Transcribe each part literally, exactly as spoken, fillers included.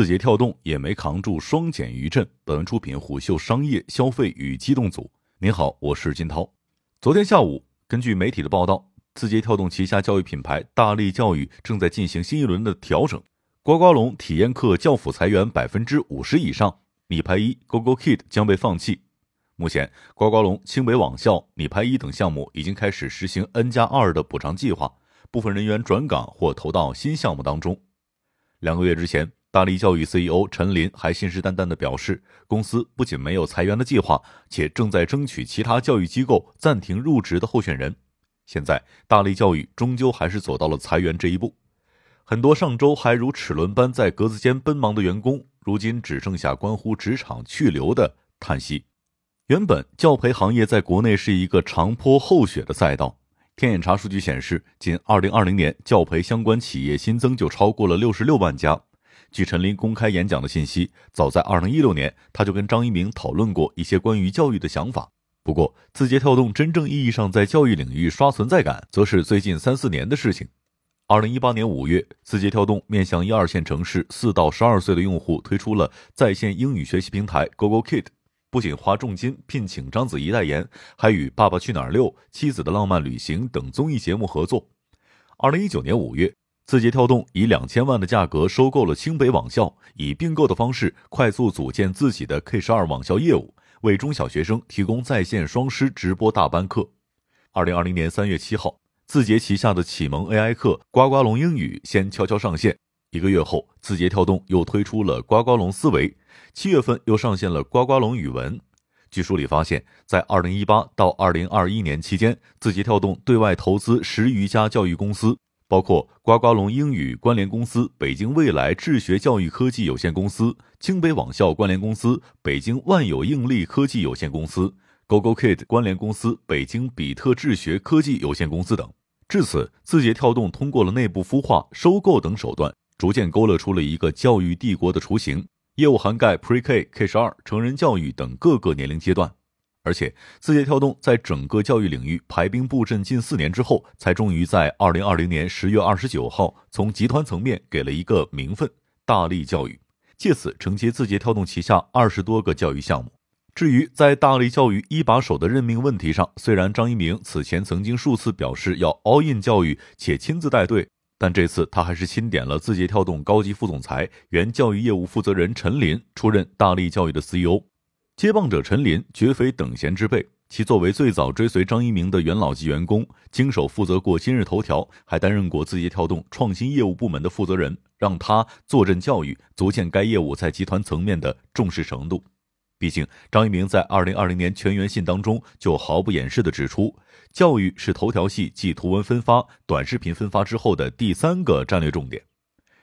字节跳动也没扛住双减余震。本文出品虎嗅商业消费与机动组。您好，我是金涛。昨天下午，根据媒体的报道，字节跳动旗下教育品牌大力教育正在进行新一轮的调整。呱呱龙体验课教辅裁员 百分之五十 以上，你拍一 GoGo Kid 将被放弃。目前，呱呱龙、清北网校、你拍一等项目已经开始实行 N 加二 的补偿计划，部分人员转岗或投到新项目当中。两个月之前，大力教育 C E O 陈林还信誓旦旦地表示，公司不仅没有裁员的计划，且正在争取其他教育机构暂停入职的候选人。现在，大力教育终究还是走到了裁员这一步。很多上周还如齿轮般在格子间奔忙的员工，如今只剩下关乎职场去留的叹息。原本教培行业在国内是一个长坡厚雪的赛道。天眼查数据显示，仅二零二零年教培相关企业新增就超过了六十六万家。据陈林公开演讲的信息，早在二零一六年他就跟张一鸣讨论过一些关于教育的想法。不过字节跳动真正意义上在教育领域刷存在感，则是最近三四年的事情。二零一八年五月，字节跳动面向一二线城市四到十二岁的用户推出了在线英语学习平台 GoGo Kid。不仅花重金聘请章子怡代言，还与《爸爸去哪儿六》《妻子的浪漫旅行》等综艺节目合作。二零一九年五月，字节跳动以两千万的价格收购了清北网校，以并购的方式快速组建自己的 K 十二 网校业务，为中小学生提供在线双师直播大班课。二零二零年三月七号，字节旗下的启蒙 A I 课呱呱龙英语先悄悄上线。一个月后，字节跳动又推出了呱呱龙思维，七月份又上线了呱呱龙语文。据梳理发现，在二零一八到二零二一年期间，字节跳动对外投资十余家教育公司，包括呱呱龙英语关联公司、北京未来智学教育科技有限公司、清北网校关联公司、北京万有应力科技有限公司、GoGo Kid 关联公司、北京比特智学科技有限公司等。至此，字节跳动通过了内部孵化、收购等手段，逐渐勾勒出了一个教育帝国的雏形，业务涵盖 Pre-K、K 十二、成人教育等各个年龄阶段。而且，字节跳动在整个教育领域排兵布阵近四年之后，才终于在二零二零年十月二十九号从集团层面给了一个名分——大力教育，借此承接字节跳动旗下二十多个教育项目。至于在大力教育一把手的任命问题上，虽然张一鸣此前曾经数次表示要 all in 教育，且亲自带队，但这次他还是钦点了字节跳动高级副总裁、原教育业务负责人陈林出任大力教育的 C E O。 接棒者陈林绝非等闲之辈，其作为最早追随张一鸣的元老级员工，经手负责过今日头条，还担任过字节跳动创新业务部门的负责人，让他坐镇教育，足见该业务在集团层面的重视程度。毕竟张一鸣在二零二零年全员信当中就毫不掩饰地指出，教育是头条系继图文分发、短视频分发之后的第三个战略重点。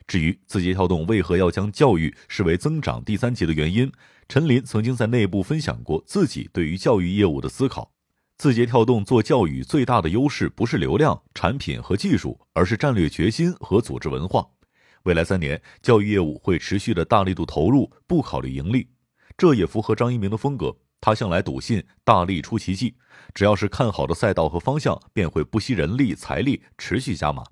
至于字节跳动为何要将教育视为增长第三级的原因，陈林曾经在内部分享过自己对于教育业务的思考。字节跳动做教育最大的优势不是流量、产品和技术，而是战略决心和组织文化。未来三年，教育业务会持续的大力度投入，不考虑盈利。这也符合张一鸣的风格，他向来笃信大力出奇迹，只要是看好的赛道和方向，便会不惜人力财力持续加码。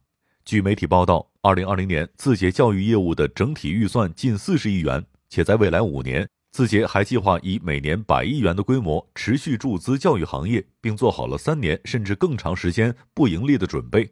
据媒体报道，二零二零年字节教育业务的整体预算近四十亿元，且在未来五年，字节还计划以每年百亿元的规模持续注资教育行业，并做好了三年甚至更长时间不盈利的准备。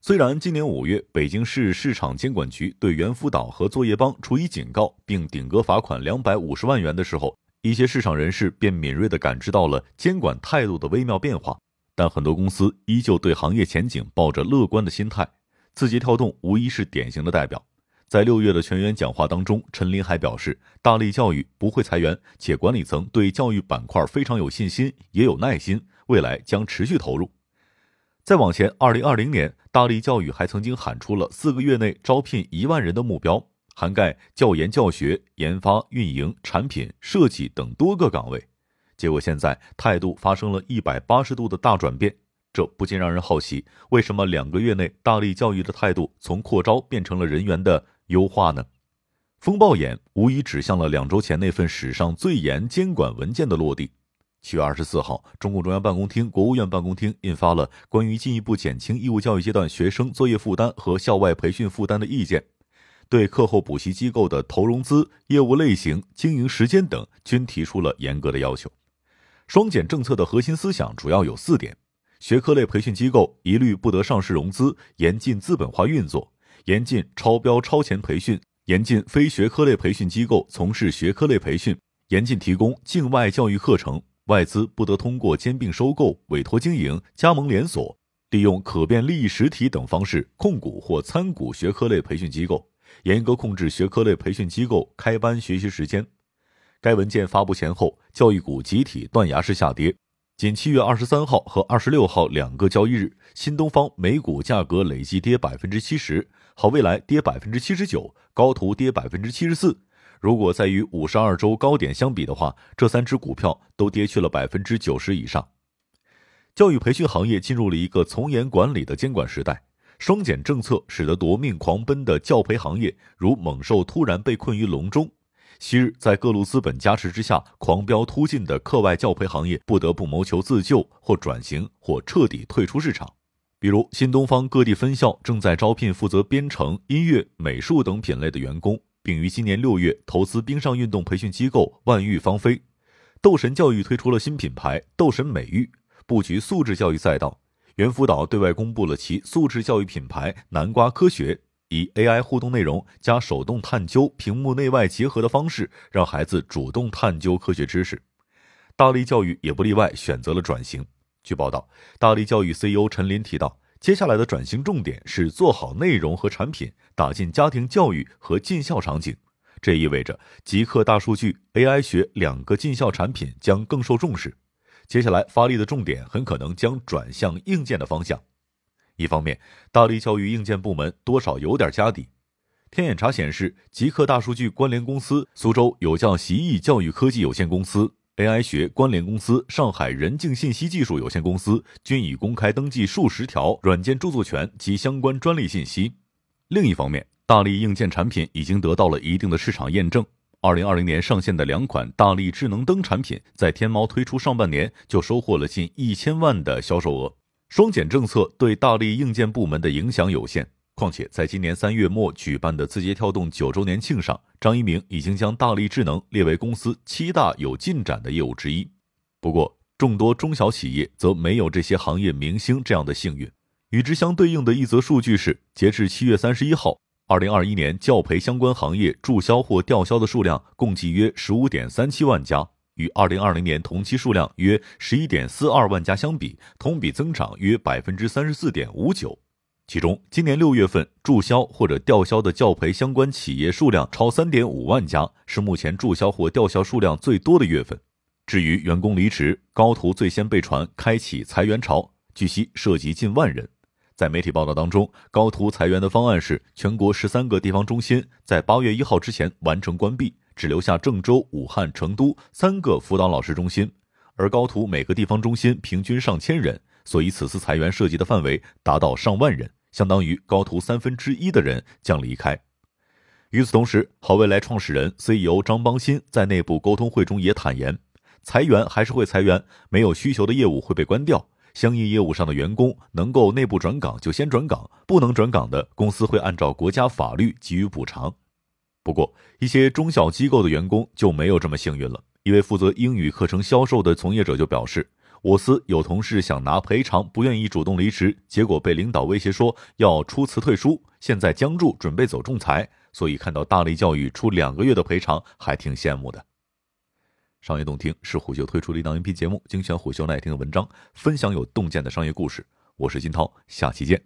虽然今年五月，北京市市场监管局对猿辅导和作业帮处以警告并顶格罚款两百五十万元的时候，一些市场人士便敏锐地感知到了监管态度的微妙变化，但很多公司依旧对行业前景抱着乐观的心态。字节跳动无疑是典型的代表。在六月的全员讲话当中，陈林还表示，大力教育不会裁员，且管理层对教育板块非常有信心，也有耐心，未来将持续投入。再往前，二零二零年，大力教育还曾经喊出了四个月内招聘一万人的目标，涵盖教研教学、研发、运营、产品、设计等多个岗位。结果现在态度发生了一百八十度的大转变，这不禁让人好奇，为什么两个月内大力教育的态度从扩招变成了人员的优化呢？风暴眼无疑指向了两周前那份史上最严监管文件的落地。七月二十四号，中共中央办公厅、国务院办公厅印发了关于进一步减轻义务教育阶段学生作业负担和校外培训负担的意见。对课后补习机构的投融资、业务类型、经营时间等均提出了严格的要求。双减政策的核心思想主要有四点：学科类培训机构一律不得上市融资，严禁资本化运作，严禁超标超前培训，严禁非学科类培训机构从事学科类培训，严禁提供境外教育课程，外资不得通过兼并收购、委托经营、加盟连锁、利用可变利益实体等方式控股或参股学科类培训机构，严格控制学科类培训机构开班学习时间。该文件发布前后，教育股集体断崖式下跌，仅七月二十三号和二十六号两个交易日，新东方每股价格累计跌 百分之七十， 好未来跌 百分之七十九， 高途跌 百分之七十四。如果再与五十二周高点相比的话，这三只股票都跌去了 百分之九十 以上。教育培训行业进入了一个从严管理的监管时代，双减政策使得夺命狂奔的教培行业如猛兽突然被困于笼中。昔日在各路资本加持之下狂飙突进的课外教培行业不得不谋求自救或转型或彻底退出市场。比如新东方各地分校正在招聘负责编程、音乐、美术等品类的员工，并于今年六月投资冰上运动培训机构万育芳菲。斗神教育推出了新品牌斗神美育，布局素质教育赛道。猿辅导对外公布了其素质教育品牌南瓜科学，以 A I 互动内容加手动探究、屏幕内外结合的方式，让孩子主动探究科学知识。大力教育也不例外，选择了转型。据报道，大力教育 C E O 陈林提到，接下来的转型重点是做好内容和产品，打进家庭教育和进校场景。这意味着极客大数据、A I 学两个进校产品将更受重视。接下来发力的重点很可能将转向硬件的方向。一方面，大力教育硬件部门多少有点家底。天眼查显示，极客大数据关联公司、苏州有教习艺教育科技有限公司、A I 学关联公司、上海人境信息技术有限公司均已公开登记数十条软件著作权及相关专利信息。另一方面，大力硬件产品已经得到了一定的市场验证。二零二零年上线的两款大力智能灯产品在天猫推出上半年就收获了近一千万的销售额。双减政策对大力硬件部门的影响有限，况且在今年三月末举办的字节跳动九周年庆上，张一鸣已经将大力智能列为公司七大有进展的业务之一。不过众多中小企业则没有这些行业明星这样的幸运。与之相对应的一则数据是，截至七月三十一号，二零二一年教培相关行业注销或吊销的数量共计约 十五点三七万家，与二零二零年同期数量约 十一点四二万家相比，同比增长约 百分之三十四点五九。 其中今年六月份注销或者吊销的教培相关企业数量超 三点五万家，是目前注销或吊销数量最多的月份。至于员工离职，高途最先被传开启裁员潮，据悉涉及近万人。在媒体报道当中，高途裁员的方案是全国十三个地方中心在八月一号之前完成关闭，只留下郑州、武汉、成都三个辅导老师中心。而高途每个地方中心平均上千人，所以此次裁员涉及的范围达到上万人，相当于高途三分之一的人将离开。与此同时，好未来创始人 C E O 张邦鑫在内部沟通会中也坦言，裁员还是会裁员，没有需求的业务会被关掉。相应业务上的员工能够内部转岗就先转岗，不能转岗的公司会按照国家法律给予补偿。不过一些中小机构的员工就没有这么幸运了。一位负责英语课程销售的从业者就表示，我司有同事想拿赔偿，不愿意主动离职，结果被领导威胁说要出辞退书，现在僵住，准备走仲裁，所以看到大力教育出两个月的赔偿还挺羡慕的。商业洞听是虎嗅推出的一档音频节目，精选虎嗅耐听的文章，分享有洞见的商业故事。我是金涛，下期见。